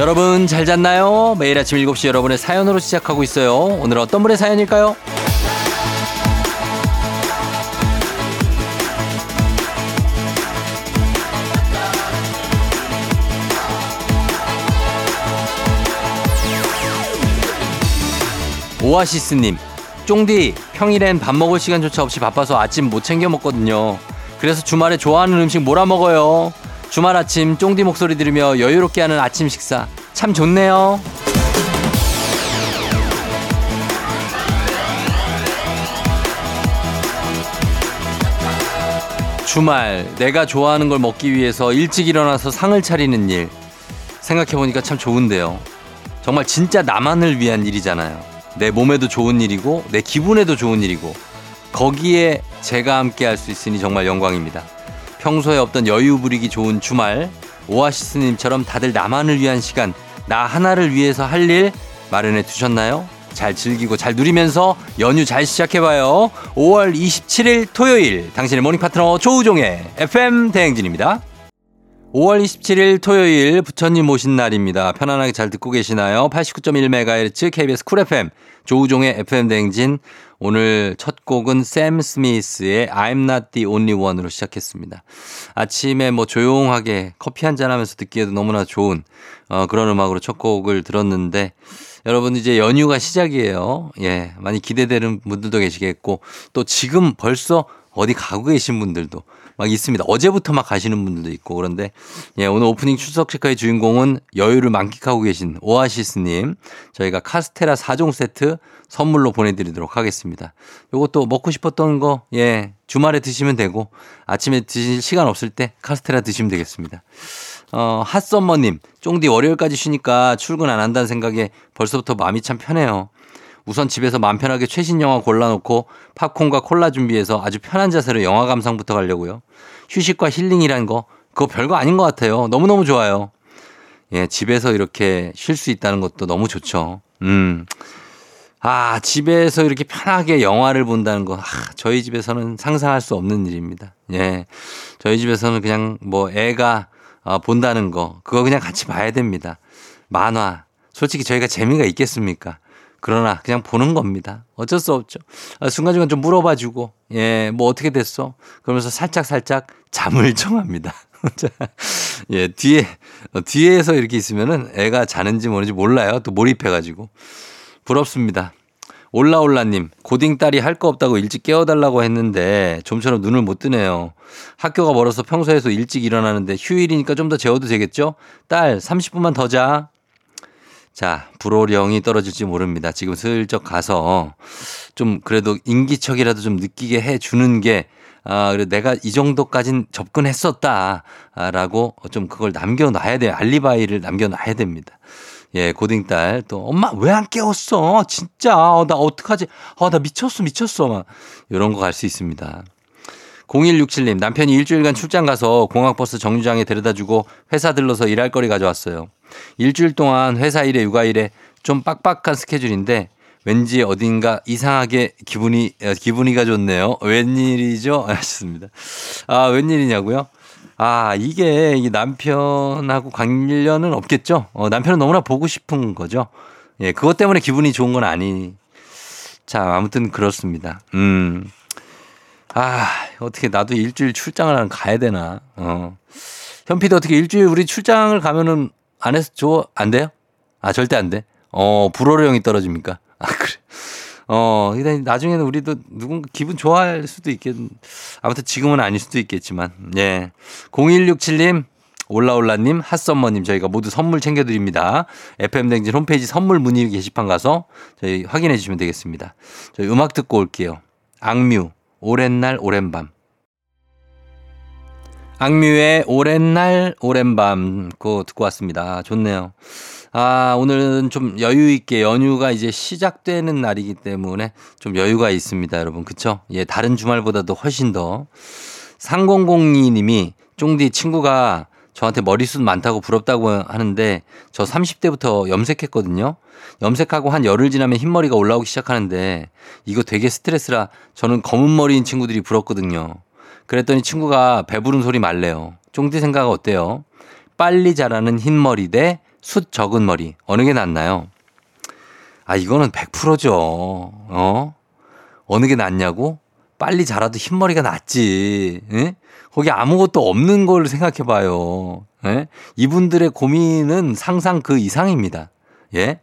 여러분 잘 잤나요? 매일 아침 7시 여러분의 사연으로 시작하고 있어요. 오늘 어떤 분의 사연일까요? 오아시스님, 쫑디, 평일엔 밥 먹을 시간조차 없이 바빠서 아침 못 챙겨 먹거든요. 그래서 주말에 좋아하는 음식 몰아 먹어요. 주말 아침 쫑디 목소리 들으며 여유롭게 하는 아침 식사 참 좋네요. 주말 내가 좋아하는 걸 먹기 위해서 일찍 일어나서 상을 차리는 일, 생각해보니까 참 좋은데요. 정말 진짜 나만을 위한 일이잖아요. 내 몸에도 좋은 일이고 내 기분에도 좋은 일이고, 거기에 제가 함께 할 수 있으니 정말 영광입니다. 평소에 없던 여유 부리기 좋은 주말, 오아시스님처럼 다들 나만을 위한 시간, 나 하나를 위해서 할 일 마련해 두셨나요? 잘 즐기고 잘 누리면서 연휴 잘 시작해봐요. 5월 27일 토요일, 당신의 모닝 파트너 조우종의 FM 대행진입니다. 5월 27일 토요일, 부처님 오신 날입니다. 편안하게 잘 듣고 계시나요? 89.1MHz KBS 쿨 FM 조우종의 FM 댕진. 오늘 첫 곡은 샘 스미스의 I'm not the only one으로 시작했습니다. 아침에 뭐 조용하게 커피 한잔 하면서 듣기에도 너무나 좋은 그런 음악으로 첫 곡을 들었는데, 여러분 이제 연휴가 시작이에요. 예, 많이 기대되는 분들도 계시겠고, 또 지금 벌써 어디 가고 계신 분들도 막 있습니다. 어제부터 막 가시는 분들도 있고. 그런데 예, 오늘 오프닝 출석 체크의 주인공은 여유를 만끽하고 계신 오아시스님, 저희가 카스테라 4종 세트 선물로 보내드리도록 하겠습니다. 요것도 먹고 싶었던 거 예, 주말에 드시면 되고, 아침에 드실 시간 없을 때 카스테라 드시면 되겠습니다. 핫썸머님, 쫑디 월요일까지 쉬니까 출근 안 한다는 생각에 벌써부터 마음이 참 편해요. 우선 집에서 마음 편하게 최신 영화 골라놓고 팝콘과 콜라 준비해서 아주 편한 자세로 영화 감상부터 가려고요. 휴식과 힐링이란 거, 그거 별거 아닌 것 같아요. 너무너무 좋아요. 예, 집에서 이렇게 쉴 수 있다는 것도 너무 좋죠. 아, 집에서 이렇게 편하게 영화를 본다는 거, 저희 집에서는 상상할 수 없는 일입니다. 예, 저희 집에서는 그냥 뭐 애가 본다는 거, 그거 그냥 같이 봐야 됩니다. 만화, 솔직히 저희가 재미가 있겠습니까? 그러나 그냥 보는 겁니다. 어쩔 수 없죠. 순간순간 좀 물어봐주고, 예, 뭐 어떻게 됐어? 그러면서 살짝살짝 잠을 청합니다. 예, 뒤에서 이렇게 있으면은 애가 자는지 모르는지 몰라요. 또 몰입해가지고. 부럽습니다. 올라올라님, 고딩 딸이 할 거 없다고 일찍 깨워달라고 했는데 좀처럼 눈을 못 뜨네요. 학교가 멀어서 평소에서 일찍 일어나는데 휴일이니까 좀 더 재워도 되겠죠? 딸, 30분만 더 자. 자, 불호령이 떨어질지 모릅니다. 지금 슬쩍 가서 좀 그래도 인기척이라도 좀 느끼게 해주는 게, 그래도 내가 이 정도까진 접근했었다라고 좀 그걸 남겨놔야 돼요. 알리바이를 남겨놔야 됩니다. 예, 고딩딸, 또 엄마 왜 안 깨웠어? 진짜 나 어떡하지? 나 미쳤어 막 이런 거 갈 수 있습니다. 0167님, 남편이 일주일간 출장 가서 공항버스 정류장에 데려다주고 회사 들러서 일할 거리 가져왔어요. 일주일 동안 회사 일에 육아 일에 좀 빡빡한 스케줄인데 왠지 어딘가 이상하게 기분이가 좋네요. 웬일이죠? 아셨습니다. 웬일이냐고요? 이게 남편하고 관련은 없겠죠. 남편은 너무나 보고 싶은 거죠. 예, 그것 때문에 기분이 좋은 건 아니. 자, 아무튼 그렇습니다. 어떻게 나도 일주일 출장을 가야 되나? 현피도 어떻게 일주일 우리 출장을 가면은 안 해서 안 돼요? 절대 안 돼. 불호령이 떨어집니까? 그래. 나중에는 우리도 누군가 기분 좋아할 수도 있겠, 아무튼 지금은 아닐 수도 있겠지만, 예. 0167님, 올라올라님, 핫썸머님, 저희가 모두 선물 챙겨드립니다. FM댕진 홈페이지 선물 문의 게시판 가서 저희 확인해 주시면 되겠습니다. 저희 음악 듣고 올게요. 악뮤, 오랜 날, 오랜 밤. 악뮤의 오랜 날, 오랜 밤, 그거 듣고 왔습니다. 좋네요. 오늘은 좀 여유 있게, 연휴가 이제 시작되는 날이기 때문에 좀 여유가 있습니다, 여러분. 그쵸? 예, 다른 주말보다도 훨씬 더. 3002님이, 쫑디 친구가 저한테 머리숱 많다고 부럽다고 하는데, 저 30대부터 염색했거든요. 염색하고 한 열흘 지나면 흰머리가 올라오기 시작하는데, 이거 되게 스트레스라 저는 검은 머리인 친구들이 부럽거든요. 그랬더니 친구가 배부른 소리 말래요. 쫑디 생각 어때요? 빨리 자라는 흰머리 대 숱 적은 머리 어느 게 낫나요? 아, 이거는 100%죠. 어느 게 낫냐고? 빨리 자라도 흰머리가 낫지. 에? 거기 아무것도 없는 걸 생각해봐요. 에? 이분들의 고민은 상상 그 이상입니다. 예?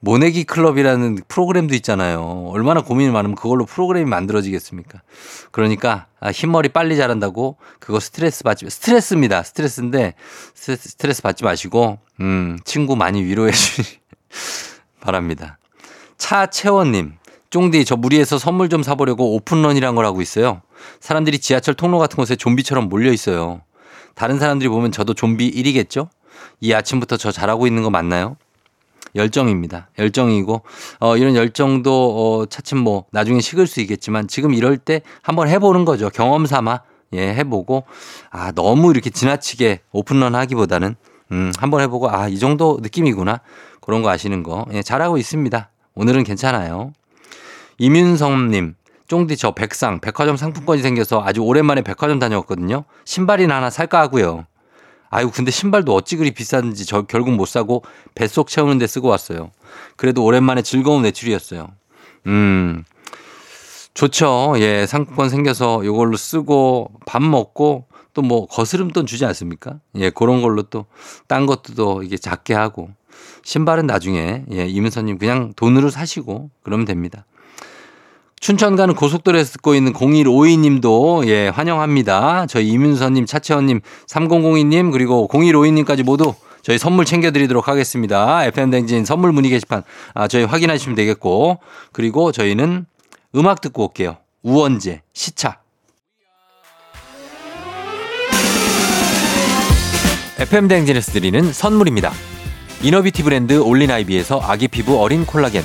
모내기 클럽이라는 프로그램도 있잖아요. 얼마나 고민이 많으면 그걸로 프로그램이 만들어지겠습니까? 그러니까 흰머리 빨리 자란다고 그거 스트레스입니다. 스트레스 받지 마시고 친구 많이 위로해 주시기 바랍니다. 차채원님, 쫑디 저 무리해서 선물 좀 사보려고 오픈런이란 걸 하고 있어요. 사람들이 지하철 통로 같은 곳에 좀비처럼 몰려 있어요. 다른 사람들이 보면 저도 좀비 1이겠죠? 이 아침부터 저 잘하고 있는 거 맞나요? 열정입니다. 열정이고 이런 열정도 차츰 뭐 나중에 식을 수 있겠지만 지금 이럴 때 한번 해보는 거죠. 경험 삼아 해보고 너무 이렇게 지나치게 오픈런 하기보다는 한번 해보고 이 정도 느낌이구나 그런 거 아시는 거 잘하고 있습니다. 오늘은 괜찮아요. 이민성님, 쫑디 저 백상 백화점 상품권이 생겨서 아주 오랜만에 백화점 다녀왔거든요. 신발이나 하나 살까 하고요. 아유 근데 신발도 어찌 그리 비싼지 저 결국 못 사고 뱃속 채우는 데 쓰고 왔어요. 그래도 오랜만에 즐거운 외출이었어요. 좋죠. 예, 상품권 생겨서 이걸로 쓰고 밥 먹고 또 뭐 거스름돈 주지 않습니까? 예, 그런 걸로 또 딴 것도 또 이게 작게 하고 신발은 나중에 이민서님 그냥 돈으로 사시고 그러면 됩니다. 춘천 가는 고속도로에서 듣고 있는 0152님도 환영합니다. 저희 이민서님, 차채원님, 3002님 그리고 0152님까지 모두 저희 선물 챙겨드리도록 하겠습니다. FM 댕진 선물 문의 게시판 저희 확인하시면 되겠고 그리고 저희는 음악 듣고 올게요. 우원재, 시차. FM 댕진에서 드리는 선물입니다. 이너비티 브랜드 올린아이비에서 아기 피부 어린 콜라겐,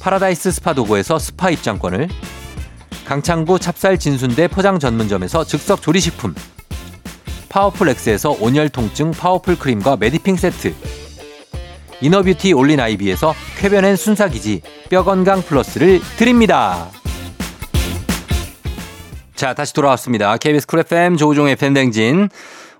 파라다이스 스파 도구에서 스파 입장권을, 강창구 찹쌀 진순대 포장 전문점에서 즉석 조리식품, 파워풀 엑스에서 온열 통증 파워풀 크림과 메디핑 세트, 이너뷰티 올린 아이비에서 쾌변엔 순사기지 뼈건강 플러스를 드립니다. 자, 다시 돌아왔습니다. KBS 쿨 FM 조우종의 FM 댕진.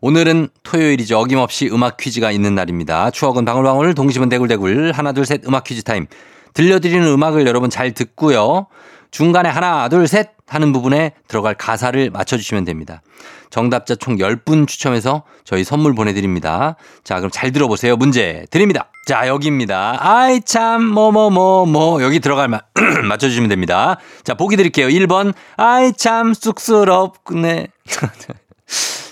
오늘은 토요일이죠. 어김없이 음악 퀴즈가 있는 날입니다. 추억은 방울방울, 동심은 대굴대굴. 하나 둘 셋 음악 퀴즈 타임. 들려드리는 음악을 여러분 잘 듣고요. 중간에 하나, 둘, 셋 하는 부분에 들어갈 가사를 맞춰주시면 됩니다. 정답자 총 10분 추첨해서 저희 선물 보내드립니다. 자, 그럼 잘 들어보세요. 문제 드립니다. 자, 여기입니다. 아이 참 여기 들어갈 맞춰주시면 됩니다. 자, 보기 드릴게요. 1번 아이 참 쑥스럽네.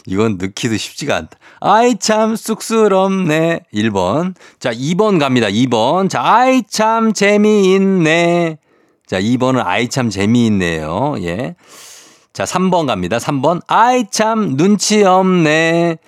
이건 넣기도 쉽지가 않다. 아이 참 쑥스럽네. 1번. 자, 2번 갑니다. 2번. 자, 아이 참 재미있네. 자, 2번은 아이 참 재미있네요. 예. 자, 3번 갑니다. 3번. 아이 참 눈치 없네.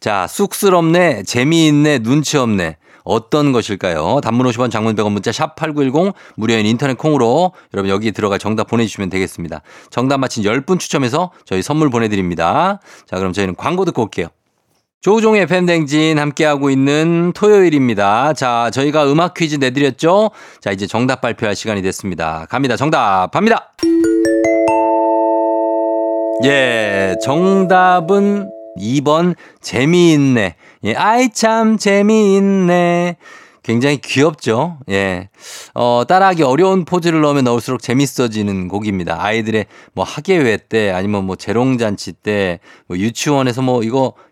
자, 쑥스럽네, 재미있네, 눈치 없네. 어떤 것일까요? 단문 50원, 장문 100원 문자 샵 8910 무료인 인터넷 콩으로 여러분 여기 들어가 정답 보내주시면 되겠습니다. 정답 맞힌 10분 추첨해서 저희 선물 보내드립니다. 자, 그럼 저희는 광고 듣고 올게요. 조우종의 FM 댕진 함께하고 있는 토요일입니다. 자, 저희가 음악 퀴즈 내드렸죠? 자, 이제 정답 발표할 시간이 됐습니다. 갑니다. 정답합니다. 예, 정답은 2번 재미있네. 예, 아이 참 재미있네. 굉장히 귀엽죠? 예. 따라하기 어려운 포즈를 넣으면 넣을수록 재밌어지는 곡입니다. 아이들의 뭐 학예회 때 아니면 뭐 재롱잔치 때 뭐 유치원에서 뭐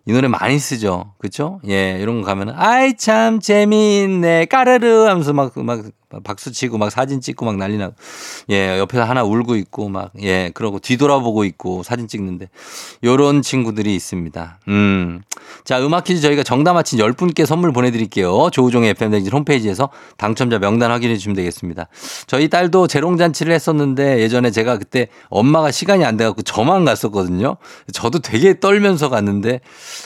이 노래 많이 쓰죠. 그쵸? 예. 이런 거 가면은 아이 참 재미있네. 까르르 하면서 막 박수 치고 막 사진 찍고 막 난리 나고. 예. 옆에서 하나 울고 있고 막 예. 그러고 뒤돌아보고 있고 사진 찍는데. 요런 친구들이 있습니다. 자, 음악 퀴즈 저희가 정답 맞힌 10분께 선물 보내드릴게요. 조우종의 FM댕진 홈페이지에서 당첨자 명단 확인해 주시면 되겠습니다. 저희 딸도 재롱잔치를 했었는데 예전에 제가 그때 엄마가 시간이 안 돼갖고 저만 갔었거든요. 저도 되게 떨면서 갔는데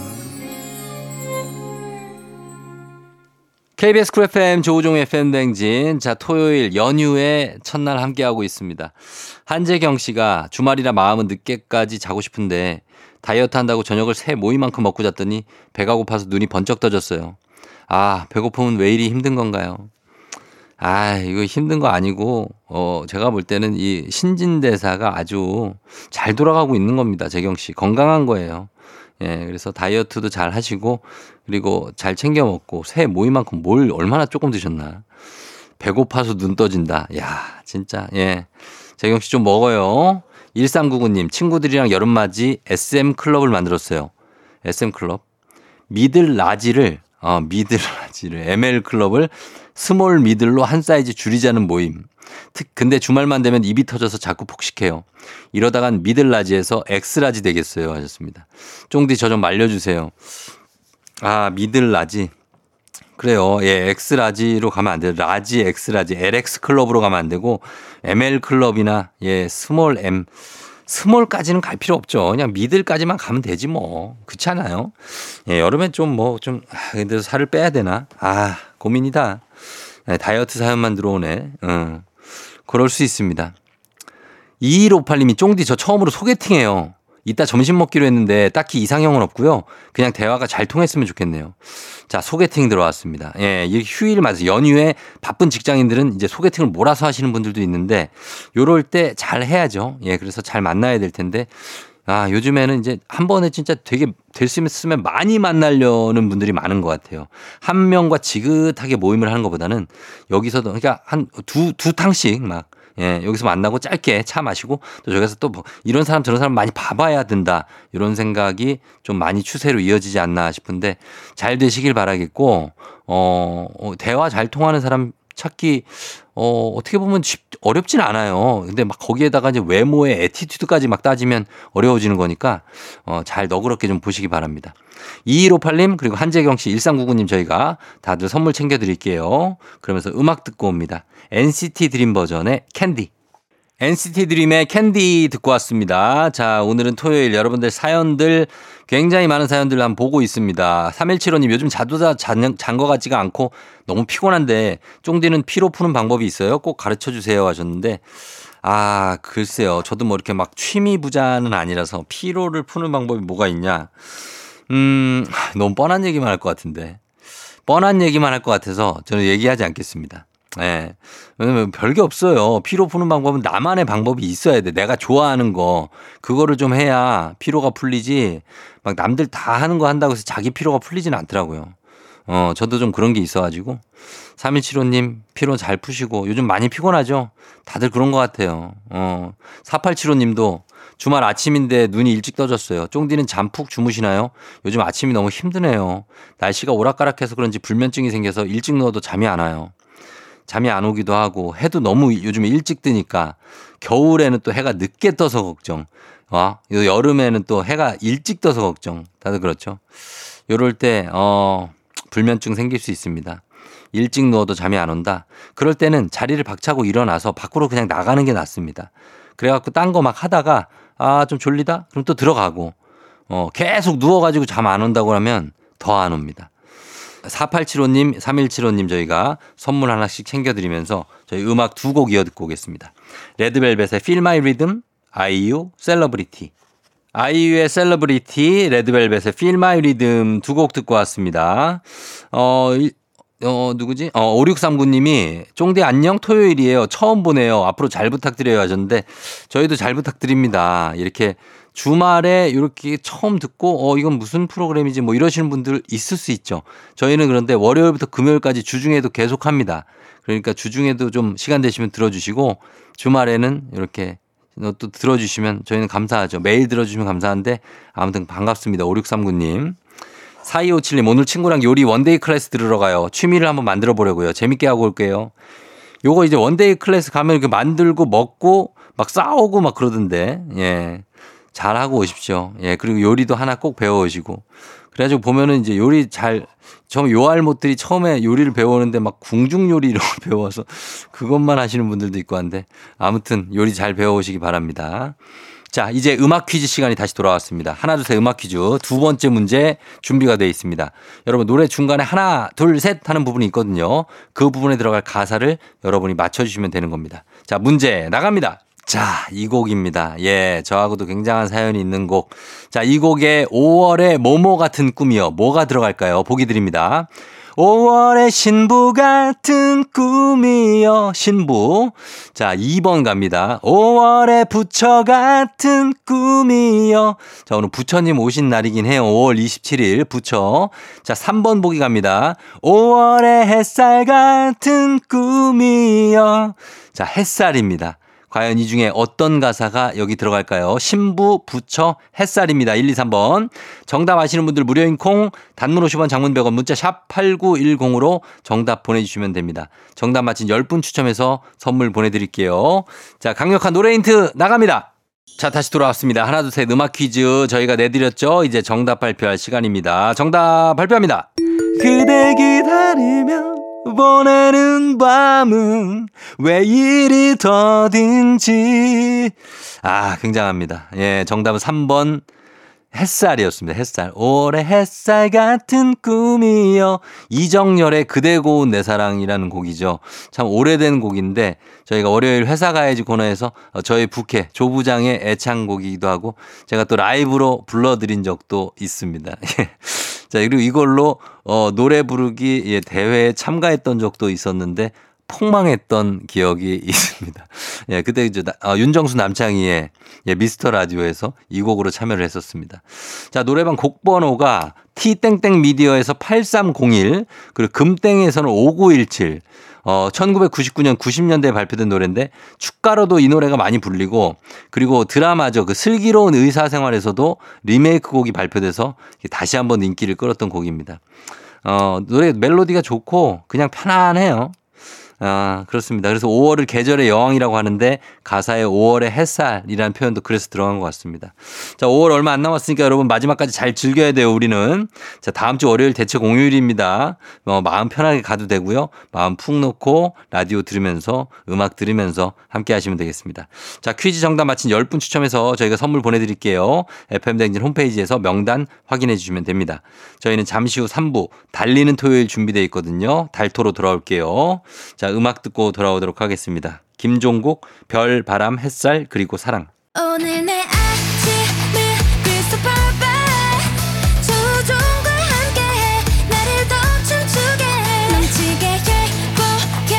KBS 쿨 FM 조우종의 FM 댕진 자 토요일 연휴의 첫날 함께하고 있습니다. 한재경 씨가 주말이라 마음은 늦게까지 자고 싶은데 다이어트 한다고 저녁을 새 모이만큼 먹고 잤더니 배가 고파서 눈이 번쩍 떠졌어요. 아 배고픔은 왜 이리 힘든 건가요? 아 이거 힘든 거 아니고 제가 볼 때는 이 신진대사가 아주 잘 돌아가고 있는 겁니다. 재경 씨 건강한 거예요. 예, 그래서 다이어트도 잘 하시고 그리고 잘 챙겨 먹고 새 모이만큼 뭘 얼마나 조금 드셨나. 배고파서 눈 떠진다. 야 진짜 예. 재경 씨 좀 먹어요. 1399님 친구들이랑 여름맞이 SM 클럽을 만들었어요. SM 클럽 미들라지를 ML 클럽을 스몰 미들로 한 사이즈 줄이자는 모임. 근데 주말만 되면 입이 터져서 자꾸 폭식해요. 이러다간 미들라지에서 엑스라지 되겠어요 하셨습니다. 쫑디 저 좀 말려주세요. 아 미들라지. 그래요. 예, 엑스라지로 가면 안 돼요. 라지, 엑스라지, LX 클럽으로 가면 안 되고 ML 클럽이나 예, 스몰 M, 스몰까지는 갈 필요 없죠. 그냥 미들까지만 가면 되지 뭐. 그렇지 않아요? 예, 여름엔 근데 살을 빼야 되나? 아, 고민이다. 예, 다이어트 사연만 들어오네. 그럴 수 있습니다. 2158님이 쫑디 저 처음으로 소개팅해요. 이따 점심 먹기로 했는데 딱히 이상형은 없고요. 그냥 대화가 잘 통했으면 좋겠네요. 자, 소개팅 들어왔습니다. 예, 휴일 맞아서 연휴에 바쁜 직장인들은 이제 소개팅을 몰아서 하시는 분들도 있는데 요럴 때 잘 해야죠. 예, 그래서 잘 만나야 될 텐데 아, 요즘에는 이제 한 번에 진짜 되게 될 수 있으면 많이 만나려는 분들이 많은 것 같아요. 한 명과 지긋하게 모임을 하는 것보다는 여기서도 그러니까 한 두 탕씩 막 예, 여기서 만나고 짧게 차 마시고 또 저기서 또 뭐 이런 사람 저런 사람 많이 봐봐야 된다 이런 생각이 좀 많이 추세로 이어지지 않나 싶은데 잘 되시길 바라겠고 대화 잘 통하는 사람 찾기 어떻게 보면 어렵진 않아요. 근데 막 거기에다가 이제 외모의 애티튜드까지 막 따지면 어려워지는 거니까 잘 너그럽게 좀 보시기 바랍니다. 2158님 그리고 한재경 씨 1399님 저희가 다들 선물 챙겨드릴게요. 그러면서 음악 듣고 옵니다. NCT 드림 버전의 캔디. NCT 드림의 캔디 듣고 왔습니다. 자, 오늘은 토요일 여러분들 사연들 굉장히 많은 사연들 한번 보고 있습니다. 3175님 요즘 자도 다 잔 것 같지가 않고 너무 피곤한데 쫑디는 피로 푸는 방법이 있어요? 꼭 가르쳐 주세요 하셨는데 아, 글쎄요. 저도 뭐 이렇게 막 취미 부자는 아니라서 피로를 푸는 방법이 뭐가 있냐. 너무 뻔한 얘기만 할 것 같아서 저는 얘기하지 않겠습니다. 네. 왜냐면 별게 없어요. 피로 푸는 방법은 나만의 방법이 있어야 돼. 내가 좋아하는 거. 그거를 좀 해야 피로가 풀리지 막 남들 다 하는 거 한다고 해서 자기 피로가 풀리진 않더라고요. 저도 좀 그런 게 있어가지고. 3175님, 피로 잘 푸시고, 요즘 많이 피곤하죠? 다들 그런 것 같아요. 4875님도 주말 아침인데 눈이 일찍 떠졌어요. 쫑디는 잠 푹 주무시나요? 요즘 아침이 너무 힘드네요. 날씨가 오락가락해서 그런지 불면증이 생겨서 일찍 누워도 잠이 안 와요. 잠이 안 오기도 하고, 해도 너무 요즘에 일찍 뜨니까, 겨울에는 또 해가 늦게 떠서 걱정. 여름에는 또 해가 일찍 떠서 걱정. 다들 그렇죠? 요럴 때, 불면증 생길 수 있습니다. 일찍 누워도 잠이 안 온다. 그럴 때는 자리를 박차고 일어나서 밖으로 그냥 나가는 게 낫습니다. 그래갖고 딴 거 막 하다가 좀 졸리다? 그럼 또 들어가고 계속 누워가지고 잠 안 온다고 하면 더 안 옵니다. 4875님, 3175님 저희가 선물 하나씩 챙겨드리면서 저희 음악 두 곡 이어듣고 오겠습니다. 레드벨벳의 Feel My Rhythm, IU, Celebrity. 아이유의 셀러브리티, 레드벨벳의 Feel My Rhythm 두 곡 듣고 왔습니다. 누구지? 5639님이 쫑디 안녕 토요일이에요. 처음 보네요. 앞으로 잘 부탁드려요 하셨는데 저희도 잘 부탁드립니다. 이렇게 주말에 이렇게 처음 듣고 이건 무슨 프로그램이지 뭐 이러시는 분들 있을 수 있죠. 저희는 그런데 월요일부터 금요일까지 주중에도 계속합니다. 그러니까 주중에도 좀 시간 되시면 들어주시고 주말에는 이렇게 또 들어주시면 저희는 감사하죠. 매일 들어주시면 감사한데 아무튼 반갑습니다. 5639님. 4257님 오늘 친구랑 요리 원데이 클래스 들으러 가요. 취미를 한번 만들어 보려고요. 재밌게 하고 올게요. 요거 이제 원데이 클래스 가면 이렇게 만들고 먹고 막 싸우고 막 그러던데 예 잘하고 오십시오. 예 그리고 요리도 하나 꼭 배워오시고 그래가지고 보면은 이제 요리 잘 저 요알못들이 처음에 요리를 배우는데 막 궁중요리 이런 거 배워서 그것만 하시는 분들도 있고 한데 아무튼 요리 잘 배워오시기 바랍니다. 자 이제 음악 퀴즈 시간이 다시 돌아왔습니다. 하나 둘 셋 음악 퀴즈 두 번째 문제 준비가 되어 있습니다. 여러분 노래 중간에 하나 둘 셋 하는 부분이 있거든요. 그 부분에 들어갈 가사를 여러분이 맞춰주시면 되는 겁니다. 자 문제 나갑니다. 자, 이 곡입니다. 예, 저하고도 굉장한 사연이 있는 곡. 자, 이 곡에 5월의 모모 같은 꿈이요. 뭐가 들어갈까요? 보기 드립니다. 5월의 신부 같은 꿈이요. 신부. 자, 2번 갑니다. 5월의 부처 같은 꿈이요. 자, 오늘 부처님 오신 날이긴 해요. 5월 27일 부처. 자, 3번 보기 갑니다. 5월의 햇살 같은 꿈이요. 자, 햇살입니다. 과연 이 중에 어떤 가사가 여기 들어갈까요? 신부, 부처, 햇살입니다. 1, 2, 3번. 정답 아시는 분들 무료인 콩, 단문 50원, 장문 100원, 문자 샵 8910으로 정답 보내주시면 됩니다. 정답 맞힌 10분 추첨해서 선물 보내드릴게요. 자, 강력한 노래 힌트 나갑니다. 자, 다시 돌아왔습니다. 하나, 둘, 셋 음악 퀴즈 저희가 내드렸죠. 이제 정답 발표할 시간입니다. 정답 발표합니다. 그대 기다리면 보내는 밤은 왜 이리 더딘지. 아, 굉장합니다. 예, 정답은 3번. 햇살이었습니다. 햇살. 올해 햇살 같은 꿈이요. 이정열의 그대 고운 내 사랑이라는 곡이죠. 참 오래된 곡인데 저희가 월요일 회사 가야지 코너에서 저희 부캐 조부장의 애창곡이기도 하고 제가 또 라이브로 불러드린 적도 있습니다. 자, 그리고 이걸로 노래 부르기 대회에 참가했던 적도 있었는데 폭망했던 기억이 있습니다. 예, 그때 이제 윤정수 남창희의 미스터 라디오에서 이 곡으로 참여를 했었습니다. 자, 노래방 곡 번호가 T땡땡 미디어에서 8301, 그리고 금땡에서는 5917, 1999년 90년대에 발표된 노래인데 축가로도 이 노래가 많이 불리고 그리고 드라마죠. 그 슬기로운 의사생활에서도 리메이크 곡이 발표돼서 다시 한번 인기를 끌었던 곡입니다. 노래 멜로디가 좋고 그냥 편안해요. 아, 그렇습니다. 그래서 5월을 계절의 여왕이라고 하는데 가사에 5월의 햇살이라는 표현도 그래서 들어간 것 같습니다. 자, 5월 얼마 안 남았으니까 여러분 마지막까지 잘 즐겨야 돼요, 우리는. 자, 다음 주 월요일 대체 공휴일입니다. 마음 편하게 가도 되고요. 마음 푹 놓고 라디오 들으면서 음악 들으면서 함께 하시면 되겠습니다. 자, 퀴즈 정답 맞힌 10분 추첨해서 저희가 선물 보내드릴게요. FM 대행진 홈페이지에서 명단 확인해 주시면 됩니다. 저희는 잠시 후 3부 달리는 토요일 준비되어 있거든요. 달토로 돌아올게요. 자, 음악 듣고 돌아오도록 하겠습니다. 김종국, 별, 바람, 햇살, 그리고 사랑. 오늘 내 아침을 crystal perfect 조종과 함께해 나를 더 춤추게 해 넘치게 행복해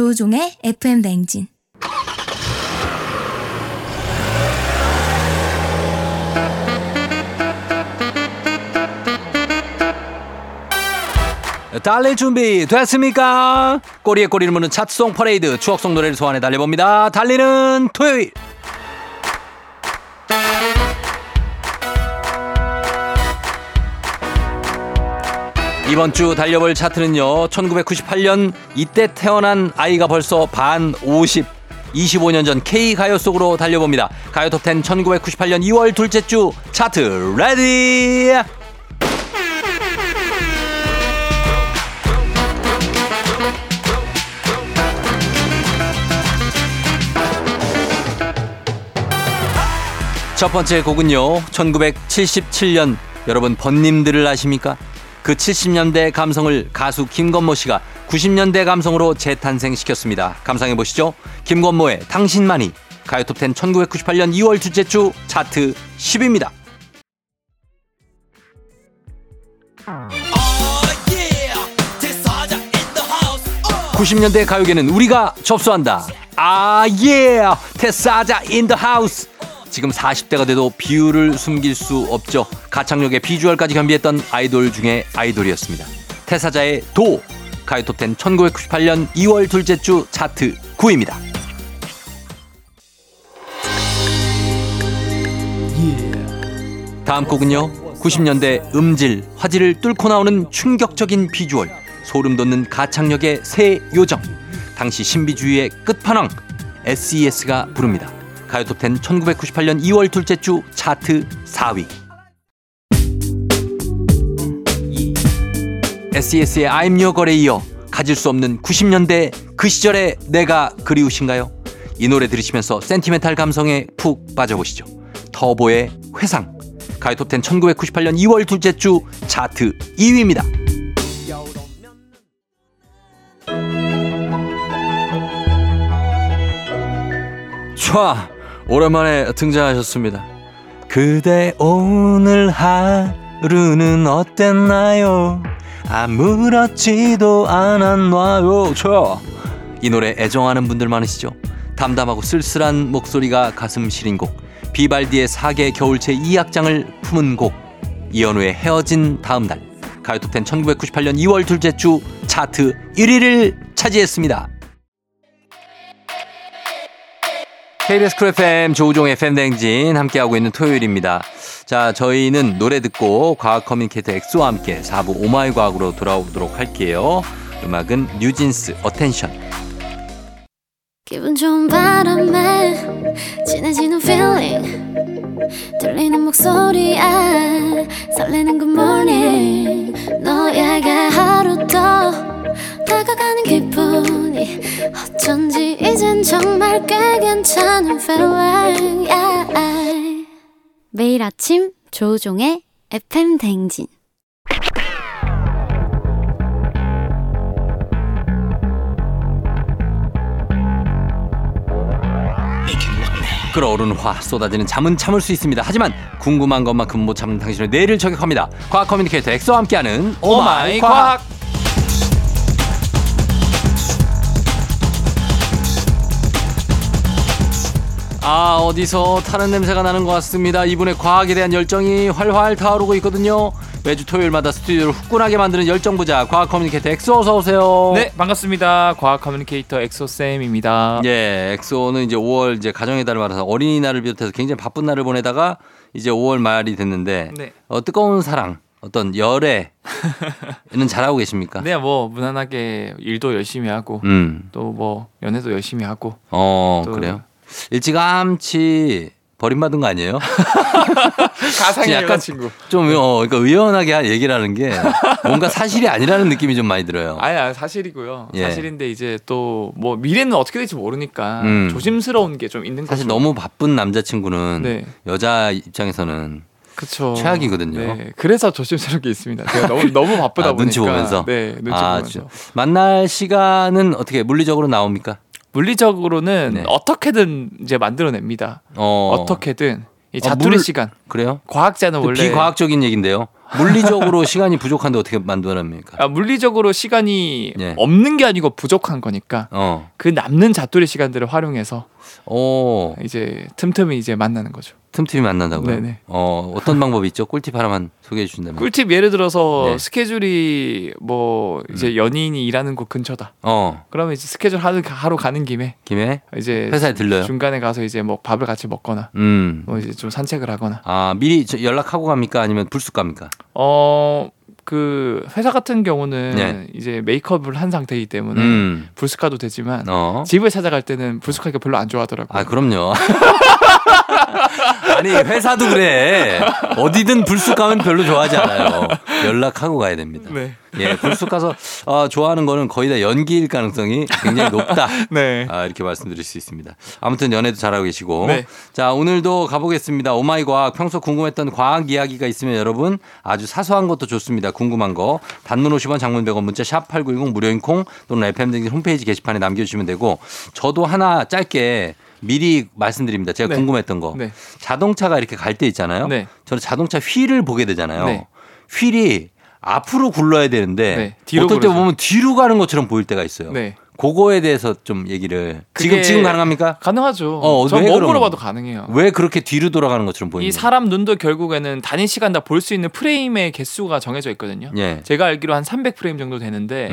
조우종의 FM 댕진. 달릴 준비 됐습니까? 꼬리에 꼬리를 무는 차트송 퍼레이드, 추억송 노래를 소환해 달려봅니다. 달리는 토요일. 이번 주 달려볼 차트는요, 1998년 이때 태어난 아이가 벌써 반 50, 25년 전 K가요 속으로 달려봅니다. 가요톱10 1998년 2월 둘째 주 차트 레디! 첫 번째 곡은요, 1977년, 여러분 번님들을 아십니까? 그 70년대 감성을 가수 김건모 씨가 90년대 감성으로 재탄생시켰습니다. 감상해 보시죠. 김건모의 당신만이. 가요톱10 1998년 2월 둘째 주 차트 10입니다. Oh, yeah. 90년대 가요계는 우리가 접수한다. 아 예, 테사자 인 더 하우스. 지금 40대가 돼도 비율을 숨길 수 없죠. 가창력의 비주얼까지 겸비했던 아이돌 중에 아이돌이었습니다. 태사자의 도. 가요톱10 1998년 2월 둘째 주 차트 9위입니다. 다음 곡은요, 90년대 음질, 화질을 뚫고 나오는 충격적인 비주얼, 소름 돋는 가창력의 새 요정, 당시 신비주의의 끝판왕, SES가 부릅니다. 가요톱10 1998년 2월 둘째 주 차트 4위. SES의 I'm Your Girl에 이어 가질 수 없는 90년대 그 시절의 내가 그리우신가요? 이 노래 들으시면서 센티멘탈 감성에 푹 빠져보시죠. 터보의 회상. 가요톱10 1998년 2월 둘째 주 차트 2위입니다. 촤, 오랜만에 등장하셨습니다. 그대 오늘 하루는 어땠나요? 아무렇지도 않았나요? 저, 이 노래 애정하는 분들 많으시죠? 담담하고 쓸쓸한 목소리가 가슴 시린 곡, 비발디의 사계 겨울채 2악장을 품은 곡, 이현우의 헤어진 다음 날. 가요톱10 1998년 2월 둘째 주 차트 1위를 차지했습니다. KBS 쿨 FM 조우종의 FM 댕진 함께하고 있는 토요일입니다. 자, 저희는 노래 듣고 과학 커뮤니케이터 엑소와 함께 4부 오마이 과학으로 돌아오도록 할게요. 음악은 뉴진스 어텐션. 기분 좋은 바람에 진해지는 feeling, 들리는 목소리에 설레는 good morning, 너에게 하루 더 다가가는 기분이 어쩐지 이젠 정말 꽤 괜찮은 feeling, yeah. 매일 아침 조우종의 FM 댕진. 끓어오르는 화, 쏟아지는 잠은 참을 수 있습니다. 하지만 궁금한 것만큼 못 참는 당신의 뇌를 저격합니다. 과학 커뮤니케이터 엑소와 함께하는 오마이 과학! 아, 어디서 타는 냄새가 나는 것 같습니다. 이분의 과학에 대한 열정이 활활 타오르고 있거든요. 매주 토요일마다 스튜디오를 후끈하게 만드는 열정부자 과학 커뮤니케이터 엑소, 어서 오세요. 네, 반갑습니다. 과학 커뮤니케이터 엑소 쌤입니다. 예, 엑소는 이제 5월 이제 가정의 달을 맞아서 어린이날을 비롯해서 굉장히 바쁜 날을 보내다가 이제 5월 말이 됐는데, 네. 뜨거운 사랑, 어떤 열애는 잘하고 계십니까? 네, 뭐 무난하게 일도 열심히 하고, 또 뭐 연애도 열심히 하고. 또 그래요? 일찌감치 버림받은 거 아니에요? 가상의 여자친구. 좀, 그러니까 의연하게 얘기를 하는 게 뭔가 사실이 아니라는 느낌이 좀 많이 들어요. 아니, 사실이고요. 예. 사실인데 이제 또 뭐 미래는 어떻게 될지 모르니까 조심스러운 게 좀 있는 거죠. 사실 너무 바쁜 남자친구는, 네. 여자 입장에서는, 그쵸, 최악이거든요. 네. 그래서 조심스러운 게 있습니다. 제가 너무 바쁘다 보니까. 눈치 보면서. 네, 눈치 보면서. 만날 시간은 어떻게 물리적으로 나옵니까? 물리적으로는, 네. 어떻게든 이제 만들어냅니다. 어떻게든 이 자투리 시간. 그래요? 과학자는 원래 비과학적인 얘기인데요. 물리적으로 시간이 부족한데 어떻게 만들어냅니까? 아, 물리적으로 시간이 예. 없는 게 아니고 부족한 거니까 그 남는 잣돌이 시간들을 활용해서 이제 틈틈이 이제 만나는 거죠. 틈틈이 만난다고요? 네네. 어떤 방법이 있죠? 꿀팁 하나만 소개해 주신다면. 꿀팁 예를 들어서 네. 스케줄이 뭐 이제 연인이 일하는 곳 근처다. 그러면 이제 스케줄 하루 가는 김에 이제 회사에 들러요. 중간에 가서 이제 뭐 밥을 같이 먹거나, 뭐 이제 좀 산책을 하거나. 아 미리 연락하고 갑니까? 아니면 불쑥 갑니까? 그 회사 같은 경우는 네. 이제 메이크업을 한 상태이기 때문에 불쑥 가도 되지만 집을 찾아갈 때는 불쑥 하기가 별로 안 좋아하더라고요. 아 그럼요. 아니 회사도 그래. 어디든 불쑥 가면 별로 좋아하지 않아요. 연락하고 가야 됩니다. 네. 예, 불쑥 가서 좋아하는 거는 거의 다 연기일 가능성이 굉장히 높다. 네. 이렇게 말씀드릴 수 있습니다. 아무튼 연애도 잘하고 계시고. 네. 자 오늘도 가보겠습니다. 오마이 과학. 평소 궁금했던 과학 이야기가 있으면 여러분 아주 사소한 것도 좋습니다. 궁금한 거 단문 50원 장문 100원 문자 샵 8910 무료인 콩 또는 FM 댕진 홈페이지 게시판에 남겨주시면 되고 저도 하나 짧게 미리 말씀드립니다. 제가 네. 궁금했던 거. 네. 자동차가 이렇게 갈 때 있잖아요. 네. 저는 자동차 휠을 보게 되잖아요. 네. 휠이 앞으로 굴러야 되는데 네. 어떨 때 보면 뒤로 가는 것처럼 보일 때가 있어요. 네. 그거에 대해서 좀 얘기를 지금 가능합니까? 가능하죠. 전 몸으로 봐도 가능해요. 왜 그렇게 뒤로 돌아가는 것처럼 보이는? 이 사람 눈도 결국에는 단위 시간 다 볼 수 있는 프레임의 개수가 정해져 있거든요. 예. 제가 알기로 한 300프레임 정도 되는데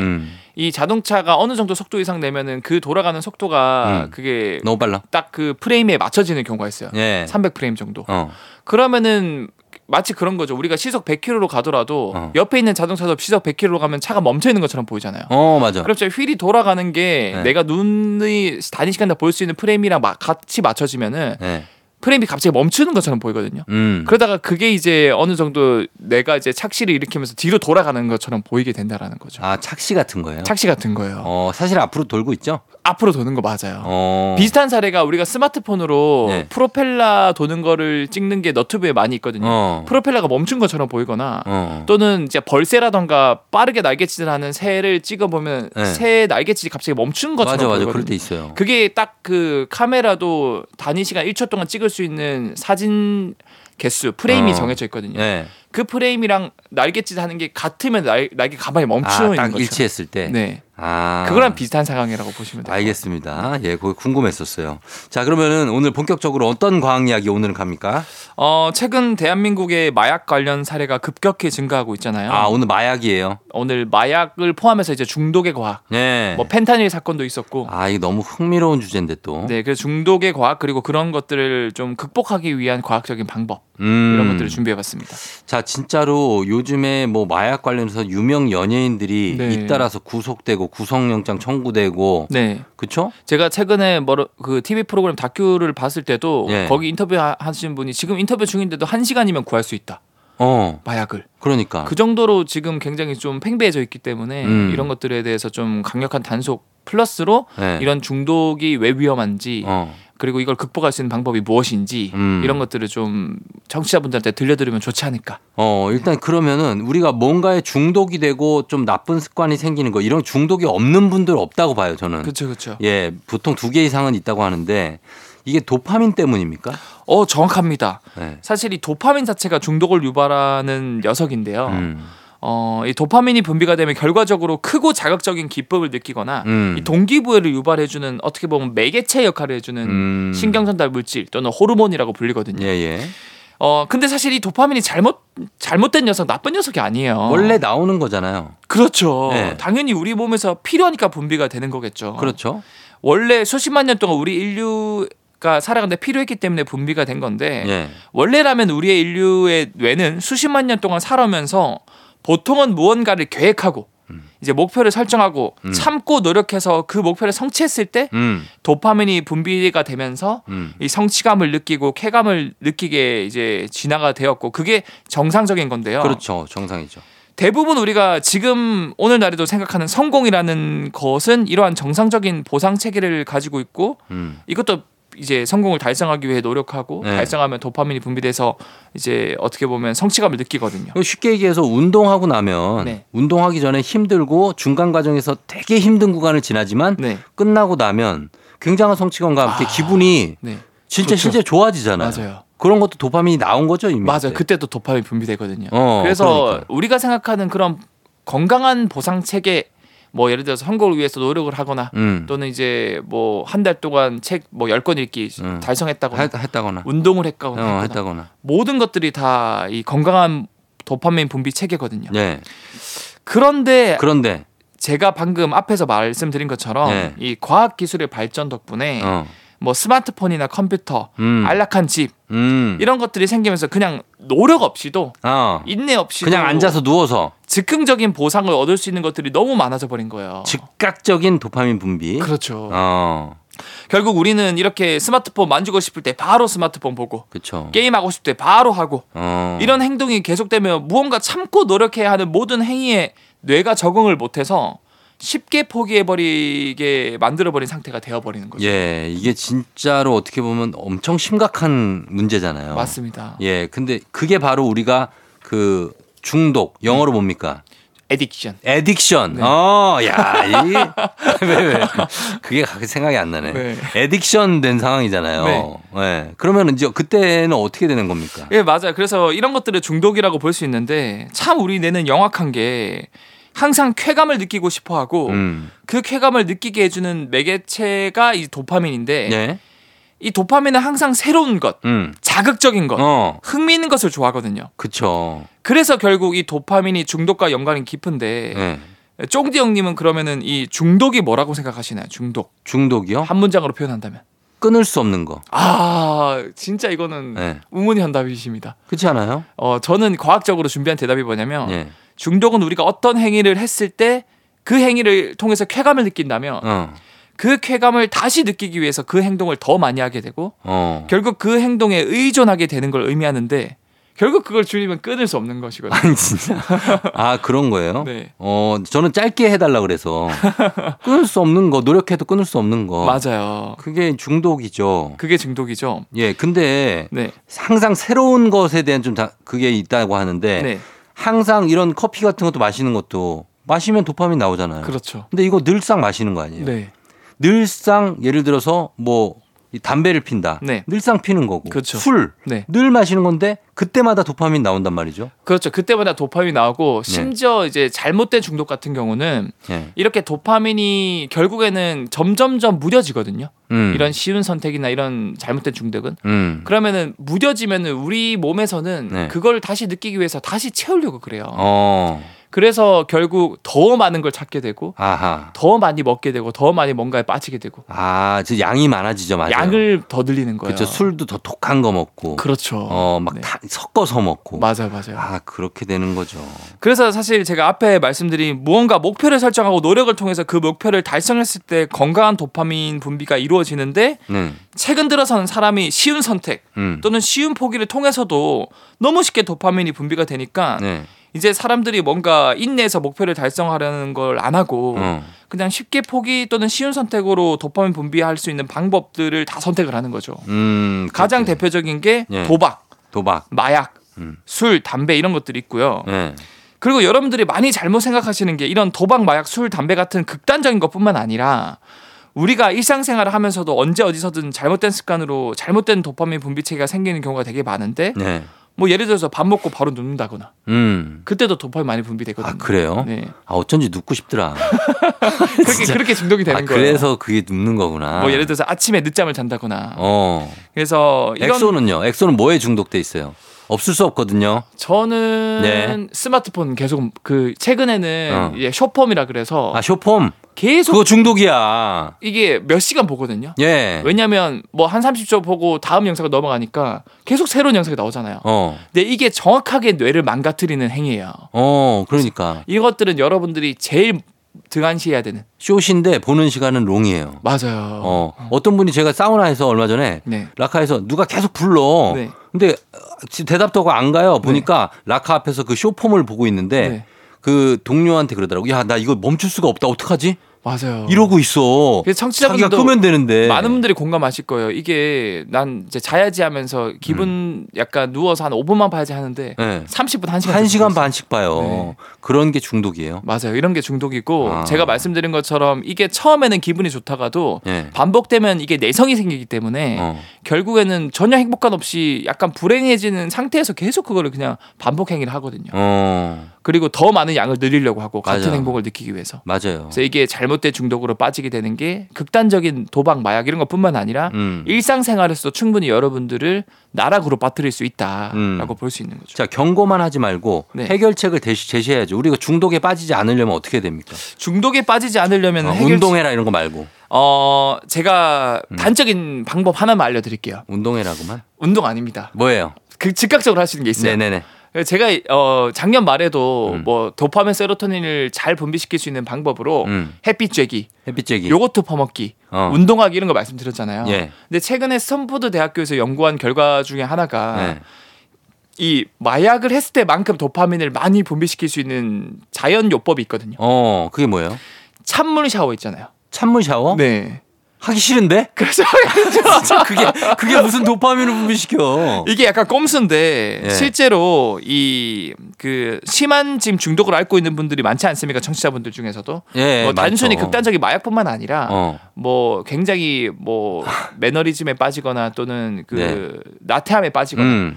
이 자동차가 어느 정도 속도 이상 내면은 그 돌아가는 속도가 그게 너무 빨라. 딱 그 프레임에 맞춰지는 경우가 있어요. 예. 300프레임 정도. 그러면은. 마치 그런 거죠. 우리가 시속 100km로 가더라도 옆에 있는 자동차도 시속 100km로 가면 차가 멈춰 있는 것처럼 보이잖아요. 맞아. 그렇죠. 휠이 돌아가는 게 네. 내가 눈이 단위 시간 다 볼 수 있는 프레임이랑 같이 맞춰지면은 네. 프레임이 갑자기 멈추는 것처럼 보이거든요. 그러다가 그게 이제 어느 정도 내가 이제 착시를 일으키면서 뒤로 돌아가는 것처럼 보이게 된다라는 거죠. 아, 착시 같은 거예요? 착시 같은 거예요. 사실 앞으로 돌고 있죠? 앞으로 도는 거 맞아요. 비슷한 사례가 우리가 스마트폰으로 네. 프로펠러 도는 거를 찍는 게 너튜브에 많이 있거든요. 프로펠러가 멈춘 것처럼 보이거나 또는 이제 벌새라던가 빠르게 날갯짓을 하는 새를 찍어보면 네. 새의 날갯짓이 갑자기 멈춘 것처럼 보이거든요. 맞아. 그럴 때 있어요. 그게 딱 그 카메라도 단위 시간 1초 동안 찍을 수 있는 사진 개수, 프레임이 정해져 있거든요. 네. 그 프레임이랑 날갯짓 하는 게 같으면 날개 가만히 멈추어 있는 거죠. 딱 일치했을 때. 네. 그거랑 비슷한 상황이라고 보시면 돼요. 알겠습니다. 예, 그거 궁금했었어요. 자, 그러면은 오늘 본격적으로 어떤 과학 이야기 오늘은 갑니까? 최근 대한민국의 마약 관련 사례가 급격히 증가하고 있잖아요. 아, 오늘 마약이에요? 오늘 마약을 포함해서 이제 중독의 과학. 네. 뭐 펜타닐 사건도 있었고. 아, 이게 너무 흥미로운 주제인데 또. 네, 그래서 중독의 과학 그리고 그런 것들을 좀 극복하기 위한 과학적인 방법 이런 것들을 준비해봤습니다. 자, 진짜로 요즘에 뭐 마약 관련해서 유명 연예인들이 네. 잇따라서 구속되고. 구속영장 청구되고, 네, 그렇죠? 제가 최근에 그 TV 프로그램 다큐를 봤을 때도 네. 거기 인터뷰하신 분이 지금 인터뷰 중인데도 1시간이면 구할 수 있다. 마약을. 그러니까 그 정도로 지금 굉장히 좀 팽배해져 있기 때문에 이런 것들에 대해서 좀 강력한 단속 플러스로 네. 이런 중독이 왜 위험한지. 그리고 이걸 극복할 수 있는 방법이 무엇인지 이런 것들을 좀 청취자분들한테 들려드리면 좋지 않을까. 일단 그러면은 우리가 뭔가에 중독이 되고 좀 나쁜 습관이 생기는 거 이런 중독이 없는 분들 없다고 봐요 저는. 그렇죠. 예, 보통 2개 이상은 있다고 하는데 이게 도파민 때문입니까? 정확합니다. 네. 사실 이 도파민 자체가 중독을 유발하는 녀석인데요. 이 도파민이 분비가 되면 결과적으로 크고 자극적인 기쁨을 느끼거나 이 동기부여를 유발해주는 어떻게 보면 매개체 역할을 해주는 신경전달 물질 또는 호르몬이라고 불리거든요. 예예. 근데 사실 이 도파민이 잘못된 녀석, 나쁜 녀석이 아니에요. 원래 나오는 거잖아요. 그렇죠. 네. 당연히 우리 몸에서 필요하니까 분비가 되는 거겠죠. 그렇죠. 원래 수십만 년 동안 우리 인류 그러니까 살아가는데 필요했기 때문에 분비가 된 건데 예. 원래라면 우리의 인류의 뇌는 수십만 년 동안 살아오면서 보통은 무언가를 계획하고 이제 목표를 설정하고 참고 노력해서 그 목표를 성취했을 때 도파민이 분비가 되면서 이 성취감을 느끼고 쾌감을 느끼게 이제 진화가 되었고 그게 정상적인 건데요. 그렇죠. 정상이죠. 대부분 우리가 지금 오늘날에도 생각하는 성공이라는 것은 이러한 정상적인 보상 체계를 가지고 있고 이것도 이제 성공을 달성하기 위해 노력하고 네. 달성하면 도파민이 분비돼서 이제 어떻게 보면 성취감을 느끼거든요. 쉽게 얘기해서 운동하고 나면 네. 운동하기 전에 힘들고 중간 과정에서 되게 힘든 구간을 지나지만 네. 끝나고 나면 굉장한 성취감과 함께 기분이 네. 진짜 좋죠. 실제 좋아지잖아요. 맞아요. 그런 것도 도파민이 나온 거죠 이미. 맞아요. 그때 또 도파민 분비되거든요. 그래서 그러니까. 우리가 생각하는 그런 건강한 보상 체계, 뭐 예를 들어서 선곡을 위해서 노력을 하거나 또는 이제 뭐 한 달 동안 책 뭐 10권 읽기 달성했다거나 했다거나 운동을 했다거나 모든 것들이 다 이 건강한 도파민 분비 체계거든요. 네. 그런데 제가 방금 앞에서 말씀드린 것처럼 네. 이 과학 기술의 발전 덕분에 뭐 스마트폰이나 컴퓨터, 안락한 집 이런 것들이 생기면서 그냥 노력 없이도 인내 없이도 그냥 앉아서 누워서 즉흥적인 보상을 얻을 수 있는 것들이 너무 많아져 버린 거예요. 즉각적인 도파민 분비. 그렇죠. 결국 우리는 이렇게 스마트폰 만지고 싶을 때 바로 스마트폰 보고 그쵸. 게임하고 싶을 때 바로 하고 이런 행동이 계속되면 무언가 참고 노력해야 하는 모든 행위에 뇌가 적응을 못해서 쉽게 포기해버리게 만들어버린 상태가 되어버리는 거죠. 예, 이게 진짜로 어떻게 보면 엄청 심각한 문제잖아요. 맞습니다. 예, 근데 그게 바로 우리가 그 중독, 영어로 뭡니까? 에딕션. 에딕션. 네. 왜. 그게 생각이 안 나네. 네. 에딕션 된 상황이잖아요. 네. 네. 그러면 이제 그때는 어떻게 되는 겁니까? 예, 맞아요. 그래서 이런 것들을 중독이라고 볼 수 있는데 참 우리 뇌는 영악한 게 항상 쾌감을 느끼고 싶어하고 그 쾌감을 느끼게 해주는 매개체가 이 도파민인데 네. 이 도파민은 항상 새로운 것, 자극적인 것, 흥미있는 것을 좋아하거든요. 그렇죠. 그래서 결국 이 도파민이 중독과 연관이 깊은데 쫑디 형님은 그러면은 이 중독이 뭐라고 생각하시나요? 중독이요? 한 문장으로 표현한다면? 끊을 수 없는 거. 아, 진짜 이거는 우문현답이십니다. 그렇지 않아요? 저는 과학적으로 준비한 대답이 뭐냐면 중독은 우리가 어떤 행위를 했을 때 그 행위를 통해서 쾌감을 느낀다면 그 쾌감을 다시 느끼기 위해서 그 행동을 더 많이 하게 되고 결국 그 행동에 의존하게 되는 걸 의미하는데 결국 그걸 줄이면 끊을 수 없는 것이거든요. 아니 진짜. 아 그런 거예요? 네. 저는 짧게 해달라 그래서 끊을 수 없는 거 노력해도 끊을 수 없는 거. 맞아요. 그게 중독이죠. 예, 근데 항상 새로운 것에 대한 좀 다 그게 있다고 하는데. 네. 항상 이런 커피 같은 것도 마시는 것도 마시면 도파민 나오잖아요. 그렇죠. 근데 이거 늘상 마시는 거 아니에요? 네. 늘상 예를 들어서 뭐 담배를 핀다. 네. 늘상 피는 거고. 그렇죠. 술. 네. 늘 마시는 건데 그때마다 도파민 나온단 말이죠. 그렇죠. 그때마다 도파민 나오고 심지어 이제 잘못된 중독 같은 경우는 이렇게 도파민이 결국에는 점점점 무뎌지거든요. 이런 쉬운 선택이나 이런 잘못된 중독은 그러면은 무뎌지면은 우리 몸에서는 그걸 다시 느끼기 위해서 다시 채우려고 그래요. 그래서 결국 더 많은 걸 찾게 되고 더 많이 먹게 되고 더 많이 뭔가에 빠지게 되고 양이 많아지죠. 맞아요. 양을 더 늘리는 거예요. 그렇죠. 술도 더 독한 거 먹고 그렇죠. 막 다 섞어서 먹고 맞아요. 아 그렇게 되는 거죠. 그래서 사실 제가 앞에 말씀드린 무언가 목표를 설정하고 노력을 통해서 그 목표를 달성했을 때 건강한 도파민 분비가 이루어지는데 최근 들어서는 사람이 쉬운 선택 또는 쉬운 포기를 통해서도 너무 쉽게 도파민이 분비가 되니까 이제 사람들이 뭔가 인내해서 목표를 달성하려는 걸 안 하고 그냥 쉽게 포기 또는 쉬운 선택으로 도파민 분비할 수 있는 방법들을 다 선택을 하는 거죠. 가장 대표적인 게 도박, 마약, 술, 담배 이런 것들이 있고요. 그리고 여러분들이 많이 잘못 생각하시는 게 이런 도박, 마약, 술, 담배 같은 극단적인 것뿐만 아니라 우리가 일상생활을 하면서도 언제 어디서든 잘못된 습관으로 잘못된 도파민 분비체계가 생기는 경우가 되게 많은데 뭐 예를 들어서 밥 먹고 바로 눕는다거나 그때도 도파민 많이 분비되거든요. 아 그래요? 네. 아 어쩐지 눕고 싶더라. 그렇게 중독이 되는 거예요. 그래서 그게 눕는 거구나. 뭐 예를 들어서 아침에 늦잠을 잔다거나. 그래서 이런 엑소는요? 엑소는 뭐에 중독돼 있어요? 없을 수 없거든요. 저는 스마트폰 계속 최근에는 숏폼이라 그래서 숏폼? 계속 그거 중독이야. 이게 몇 시간 보거든요. 왜냐면 뭐 한 30초 보고 다음 영상을 넘어가니까 계속 새로운 영상이 나오잖아요. 근데 이게 정확하게 뇌를 망가뜨리는 행위예요. 그러니까 이것들은 여러분들이 제일 등한시해야 되는 숏인데 보는 시간은 롱이에요. 맞아요. 어떤 분이 제가 사우나에서 얼마 전에 라카에서 누가 계속 불러. 근데 대답도 하고 안 가요. 보니까 라카 앞에서 그 숏폼을 보고 있는데 그 동료한테 그러더라고. 야, 나 이거 멈출 수가 없다. 어떡하지? 맞아요. 이러고 있어. 청취자분들도 자기가 끄면 되는데. 많은 분들이 공감하실 거예요. 이게 난 이제 자야지 하면서 기분 약간 누워서 한 5분만 봐야지 하는데 네. 30분 1시간. 1시간 반씩 봐요. 네. 그런 게 중독이에요. 맞아요. 이런 게 중독이고 아. 제가 말씀드린 것처럼 이게 처음에는 기분이 좋다가도 네. 반복되면 이게 내성이 생기기 때문에 결국에는 전혀 행복감 없이 약간 불행해지는 상태에서 계속 그거를 그냥 반복 행위를 하거든요. 그리고 더 많은 양을 늘리려고 하고 같은 맞아요. 행복을 느끼기 위해서. 맞아요. 그래서 이게 잘못된 중독으로 빠지게 되는 게 극단적인 도박, 마약 이런 것뿐만 아니라 일상생활에서도 충분히 여러분들을 나락으로 빠뜨릴 수 있다라고 볼 수 있는 거죠. 자, 경고만 하지 말고 네. 해결책을 제시해야죠. 우리가 중독에 빠지지 않으려면 어떻게 됩니까? 중독에 빠지지 않으려면 운동해라 이런 거 말고. 제가 단적인 방법 하나만 알려드릴게요. 운동해라고만? 운동 아닙니다. 뭐예요? 그 즉각적으로 할 수 있는 게 있어요. 네네네. 제가 작년 말에도 뭐 도파민, 세로토닌을 잘 분비시킬 수 있는 방법으로 햇빛 쬐기, 요거트 퍼먹기, 운동하기 이런 거 말씀드렸잖아요. 예. 근데 최근에 스탠포드 대학교에서 연구한 결과 중에 하나가 예. 이 마약을 했을 때만큼 도파민을 많이 분비시킬 수 있는 자연 요법이 있거든요. 그게 뭐예요? 찬물 샤워 있잖아요. 찬물 샤워? 네. 하기 싫은데? 그렇죠. 진짜 그게 무슨 도파민을 분비시켜? 이게 약간 꼼수인데 예. 실제로 이 그 심한 지금 중독을 앓고 있는 분들이 많지 않습니까? 청취자분들 중에서도 예, 뭐 단순히 맞죠. 극단적인 마약뿐만 아니라 뭐 굉장히 뭐 매너리즘에 빠지거나 또는 그 예. 나태함에 빠지거나.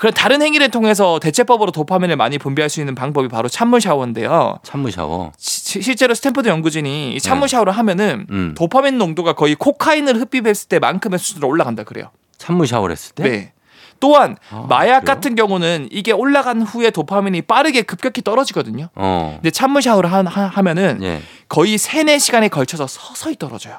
그런 다른 행위를 통해서 대체법으로 도파민을 많이 분비할 수 있는 방법이 바로 찬물 샤워인데요. 찬물 샤워. 실제로 스탠퍼드 연구진이 이 찬물 네. 샤워를 하면은 도파민 농도가 거의 코카인을 흡입했을 때만큼의 수준으로 올라간다 그래요. 찬물 샤워를 했을 때? 네. 또한 마약 그래요? 같은 경우는 이게 올라간 후에 도파민이 빠르게 급격히 떨어지거든요. 근데 찬물 샤워를 하면은 네. 거의 3-4시간에 걸쳐서 서서히 떨어져요.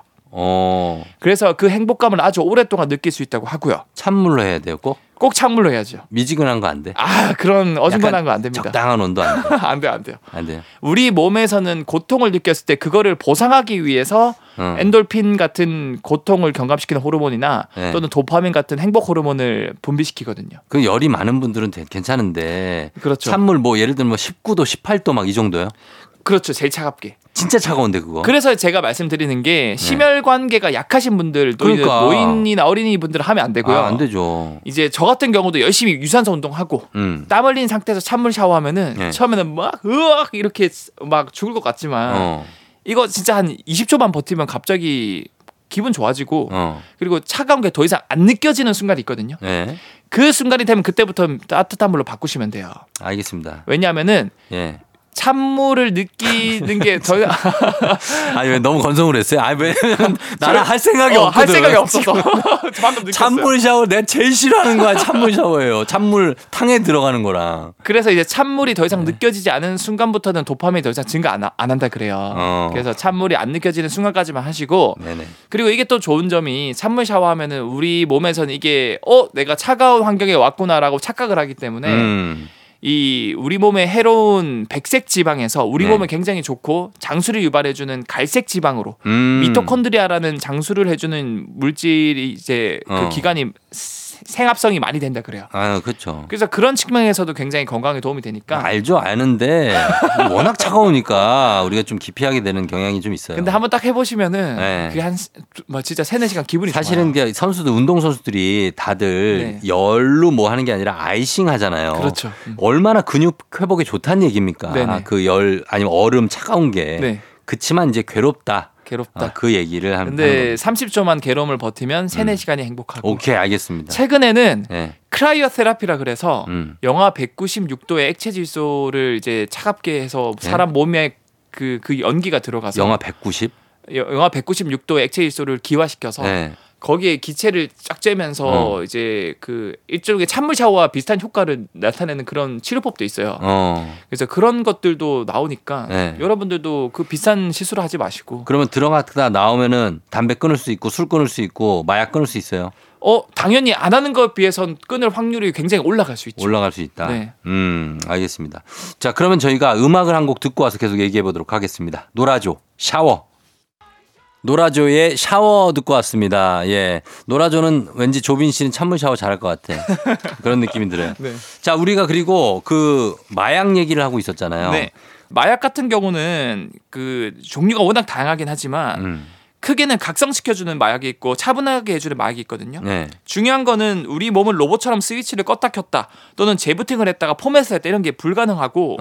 그래서 그 행복감을 아주 오랫동안 느낄 수 있다고 하고요. 찬물로 해야 돼요, 꼭? 꼭 찬물로 해야죠. 미지근한 거 안 돼? 아, 그런 어중간한 거 안 됩니다. 적당한 온도 안 돼요. 안 돼요. 우리 몸에서는 고통을 느꼈을 때 그거를 보상하기 위해서 엔돌핀 같은 고통을 경감시키는 호르몬이나 네. 또는 도파민 같은 행복 호르몬을 분비시키거든요. 그 열이 많은 분들은 괜찮은데 그렇죠. 찬물 뭐 예를 들면 19도, 18도 막 이 정도요? 그렇죠. 제일 차갑게. 진짜 차가운데 그거. 그래서 제가 말씀드리는 게 심혈관계가 약하신 분들, 그러니까. 노인이나 어린이분들 하면 안 되고요. 안 되죠. 이제 저 같은 경우도 열심히 유산소 운동하고 땀 흘린 상태에서 찬물 샤워하면은 네. 처음에는 막 으악 이렇게 막 죽을 것 같지만 이거 진짜 한 20초만 버티면 갑자기 기분 좋아지고 그리고 차가운 게 더 이상 안 느껴지는 순간이 있거든요. 네. 그 순간이 되면 그때부터 따뜻한 물로 바꾸시면 돼요. 알겠습니다. 왜냐하면은. 예. 찬물을 느끼는 게 더 아니 왜 너무 건성으로 했어요? 아니 왜냐면 나는 할 생각이 없거든. 할 생각이 없었어. 방금 느꼈어요. 찬물 샤워 내가 제일 싫어하는 거야. 찬물 샤워예요. 찬물 탕에 들어가는 거랑. 그래서 이제 찬물이 더 이상 네. 느껴지지 않은 순간부터는 도파민이 더 이상 증가 안 한다 그래요. 그래서 찬물이 안 느껴지는 순간까지만 하시고. 네네. 그리고 이게 또 좋은 점이 찬물 샤워하면은 우리 몸에서는 이게 내가 차가운 환경에 왔구나라고 착각을 하기 때문에. 이 우리 몸에 해로운 백색 지방에서 우리 네. 몸에 굉장히 좋고 장수를 유발해주는 갈색 지방으로 미토콘드리아라는 장수를 해주는 물질이 이제 그 기관이 생합성이 많이 된다 그래요. 아, 그렇죠. 그래서 그런 측면에서도 굉장히 건강에 도움이 되니까. 알죠, 아는데 워낙 차가우니까 우리가 좀 기피하게 되는 경향이 좀 있어요. 근데 한번 딱 해보시면은 네. 그게 한 뭐 진짜 3-4시간 기분이 사실은 좋아요. 선수들 운동 선수들이 다들 네. 열로 뭐 하는 게 아니라 아이싱 하잖아요. 그렇죠. 얼마나 근육 회복에 좋다는 얘기입니까? 그 열 아니면 얼음 차가운 게 네. 그치만 이제 괴롭다. 그 얘기를 하는 근데 30초만 괴로움을 버티면 3-4시간이 행복하고. 오케이, 알겠습니다. 최근에는 네. 크라이어 테라피라 그래서 영하 196도의 액체 질소를 이제 차갑게 해서 사람 몸에 그 연기가 들어가서 영하 190? 영하 196도의 액체 질소를 기화시켜서 네. 거기에 기체를 쫙 쬐면서 이제 그 일종의 찬물 샤워와 비슷한 효과를 나타내는 그런 치료법도 있어요. 그래서 그런 것들도 나오니까 네. 여러분들도 그 비싼 시술을 하지 마시고. 그러면 들어갔다 나오면은 담배 끊을 수 있고 술 끊을 수 있고 마약 끊을 수 있어요? 당연히 안 하는 것에 비해선 끊을 확률이 굉장히 올라갈 수 있죠. 올라갈 수 있다. 네. 알겠습니다. 자, 그러면 저희가 음악을 한 곡 듣고 와서 계속 얘기해 보도록 하겠습니다. 노라조 샤워. 노라조의 샤워 듣고 왔습니다. 예. 노라조는 왠지 조빈 씨는 찬물 샤워 잘할 것 같아. 그런 느낌이 들어요. 네. 자, 우리가 그리고 그 마약 얘기를 하고 있었잖아요. 네. 마약 같은 경우는 그 종류가 워낙 다양하긴 하지만 크게는 각성시켜주는 마약이 있고 차분하게 해주는 마약이 있거든요. 네. 중요한 거는 우리 몸을 로봇처럼 스위치를 껐다 켰다 또는 재부팅을 했다가 포맷을 했다 이런 게 불가능하고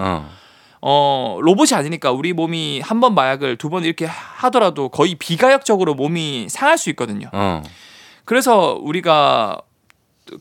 로봇이 아니니까 우리 몸이 한 번 마약을 두 번 이렇게 하더라도 거의 비가역적으로 몸이 상할 수 있거든요. 그래서 우리가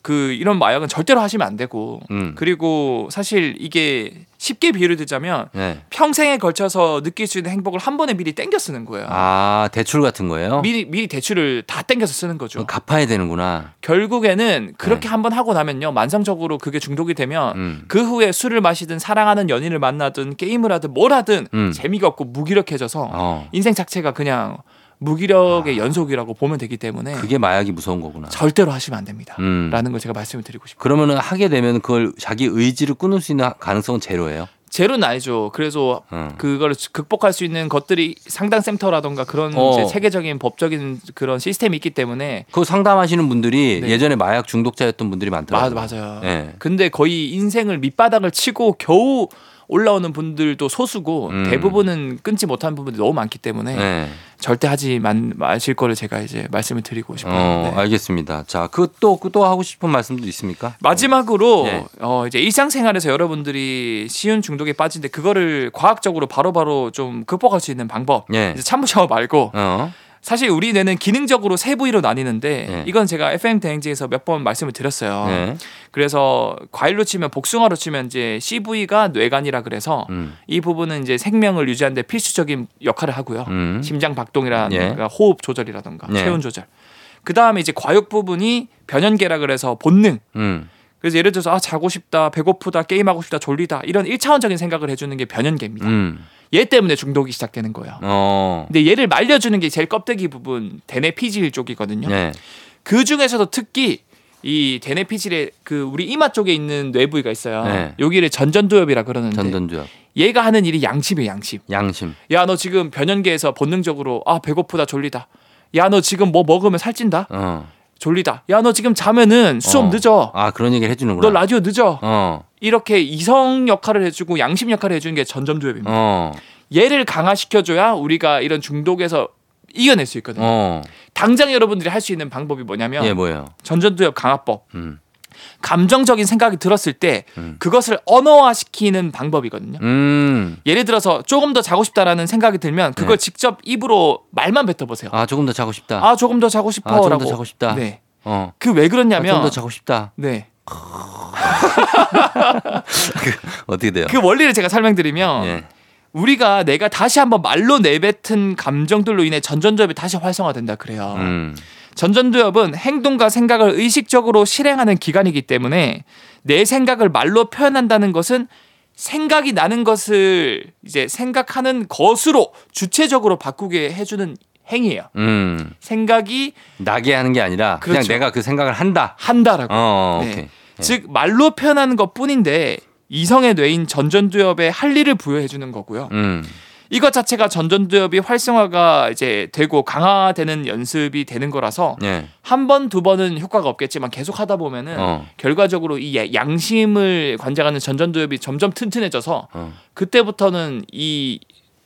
그 이런 마약은 절대로 하시면 안 되고 그리고 사실 이게 쉽게 비유를 들자면 네. 평생에 걸쳐서 느낄 수 있는 행복을 한 번에 미리 땡겨 쓰는 거예요. 아, 대출 같은 거예요? 미리 대출을 다 땡겨서 쓰는 거죠. 갚아야 되는구나. 결국에는 그렇게 네. 한 번 하고 나면요. 만성적으로 그게 중독이 되면 그 후에 술을 마시든 사랑하는 연인을 만나든 게임을 하든 뭘 하든 재미가 없고 무기력해져서 인생 자체가 그냥 무기력의 연속이라고 보면 되기 때문에 그게 마약이 무서운 거구나. 절대로 하시면 안 됩니다. 라는 걸 제가 말씀을 드리고 싶어요. 그러면 하게 되면 그걸 자기 의지를 끊을 수 있는 가능성은 제로예요? 제로는 아니죠. 그래서 그걸 극복할 수 있는 것들이 상담센터라던가 그런 체계적인 법적인 그런 시스템이 있기 때문에 그 상담하시는 분들이 네. 예전에 마약 중독자였던 분들이 많더라고요. 맞아요. 네. 근데 거의 인생을 밑바닥을 치고 겨우 올라오는 분들도 소수고 대부분은 끊지 못한 부분들이 너무 많기 때문에 네. 절대 하지 마실 거를 제가 이제 말씀을 드리고 싶어요. 네. 알겠습니다. 자, 또 하고 싶은 말씀도 있습니까? 마지막으로 네. 이제 일상생활에서 여러분들이 쉬운 중독에 빠진데 그거를 과학적으로 바로바로 좀 극복할 수 있는 방법. 네. 이제 찬물 샤워 말고 사실 우리 뇌는 기능적으로 세 부위로 나뉘는데 네. 이건 제가 FM 대행진에서 몇 번 말씀을 드렸어요. 네. 그래서 과일로 치면 복숭아로 치면 이제 CV가 뇌간이라 그래서 이 부분은 이제 생명을 유지하는 데 필수적인 역할을 하고요. 심장 박동이라든가 네. 호흡 조절이라든가 네. 체온 조절. 그다음에 이제 과육 부분이 변연계라 그래서 본능. 그래서 예를 들어서 자고 싶다, 배고프다, 게임하고 싶다, 졸리다 이런 1차원적인 생각을 해주는 게 변연계입니다. 얘 때문에 중독이 시작되는 거예요. 근데 얘를 말려주는 게 제일 껍데기 부분 대뇌피질 쪽이거든요. 네. 그 중에서도 특히 이 대뇌피질의 그 우리 이마 쪽에 있는 뇌 부위가 있어요. 네. 여기를 전전두엽이라 그러는데 전전두엽. 얘가 하는 일이 양심이에요. 양심. 야, 너 지금 변연계에서 본능적으로 배고프다, 졸리다. 야, 너 지금 뭐 먹으면 살찐다. 졸리다. 야, 너 지금 자면은 수업 늦어. 아, 그런 얘기를 해주는구나. 너 라디오 늦어. 이렇게 이성 역할을 해주고 양심 역할을 해주는 게 전전두엽입니다. 얘를 강화시켜줘야 우리가 이런 중독에서 이겨낼 수 있거든요. 당장 여러분들이 할 수 있는 방법이 뭐냐면 뭐예요? 전전두엽 강화법. 감정적인 생각이 들었을 때 그것을 언어화시키는 방법이거든요. 예를 들어서 조금 더 자고 싶다라는 생각이 들면 그걸 네. 직접 입으로 말만 뱉어보세요. 아, 조금 더 자고 싶다. 아, 조금 더 자고 싶어. 아, 조금 더 자고 싶다. 네. 그 왜 그러냐면 좀 더 자고 싶다. 네. 어떻게 돼요? 그 원리를 제가 설명드리면 네. 우리가 내가 다시 한번 말로 내뱉은 감정들로 인해 전전두엽이 다시 활성화된다 그래요. 전전두엽은 행동과 생각을 의식적으로 실행하는 기관이기 때문에 내 생각을 말로 표현한다는 것은 생각이 나는 것을 이제 생각하는 것으로 주체적으로 바꾸게 해주는 행위예요. 생각이 나게 하는 게 아니라 그렇죠. 그냥 내가 그 생각을 한다라고. 네. 오케이. 즉 말로 표현하는 것뿐인데 이성의 뇌인 전전두엽에 할 일을 부여해주는 거고요. 이것 자체가 전전두엽이 활성화가 이제 되고 강화되는 연습이 되는 거라서 네. 한 번, 두 번은 효과가 없겠지만 계속 하다 보면은 결과적으로 이 양심을 관장하는 전전두엽이 점점 튼튼해져서 그때부터는 이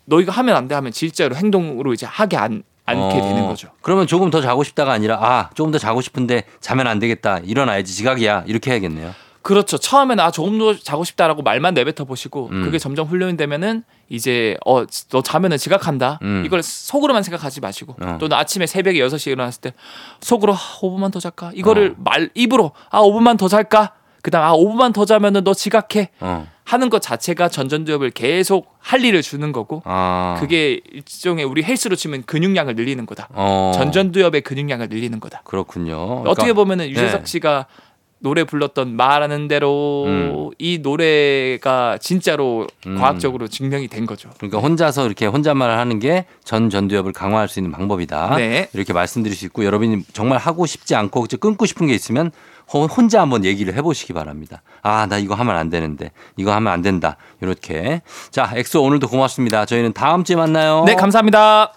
너희가 하면 안 돼 하면 진짜로 행동으로 이제 하게 않게 되는 거죠. 그러면 조금 더 자고 싶다가 아니라 조금 더 자고 싶은데 자면 안 되겠다. 일어나야지. 지각이야. 이렇게 해야겠네요. 그렇죠. 처음에는 조금 더 자고 싶다라고 말만 내뱉어 보시고 그게 점점 훈련이 되면은 이제 너 자면은 지각한다. 이걸 속으로만 생각하지 마시고 또는 아침에 새벽에 6시에 일어났을 때 속으로 5분만 더 잘까? 이거를 입으로 5분만 더 잘까? 그다음 5분만 더 자면은 너 지각해. 하는 것 자체가 전전두엽을 계속 할 일을 주는 거고 그게 일종의 우리 헬스로 치면 근육량을 늘리는 거다. 전전두엽의 근육량을 늘리는 거다. 그렇군요. 그러니까, 어떻게 보면은 유재석 씨가 노래 불렀던 말하는 대로 이 노래가 진짜로 과학적으로 증명이 된 거죠. 그러니까 혼자서 이렇게 혼잣말을 하는 게 전전두엽을 강화할 수 있는 방법이다. 네. 이렇게 말씀드릴 수 있고 여러분이 정말 하고 싶지 않고 끊고 싶은 게 있으면 혼자 한번 얘기를 해보시기 바랍니다. 아, 나 이거 하면 안 되는데. 이거 하면 안 된다. 이렇게. 자, 엑소 오늘도 고맙습니다. 저희는 다음 주에 만나요. 네, 감사합니다.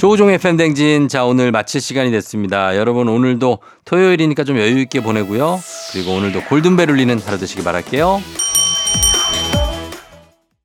조우종의 FM 댕진. 자, 오늘 마칠 시간이 됐습니다. 여러분 오늘도 토요일이니까 좀 여유 있게 보내고요. 그리고 오늘도 골든벨 울리는 하루 되시길 바랄게요.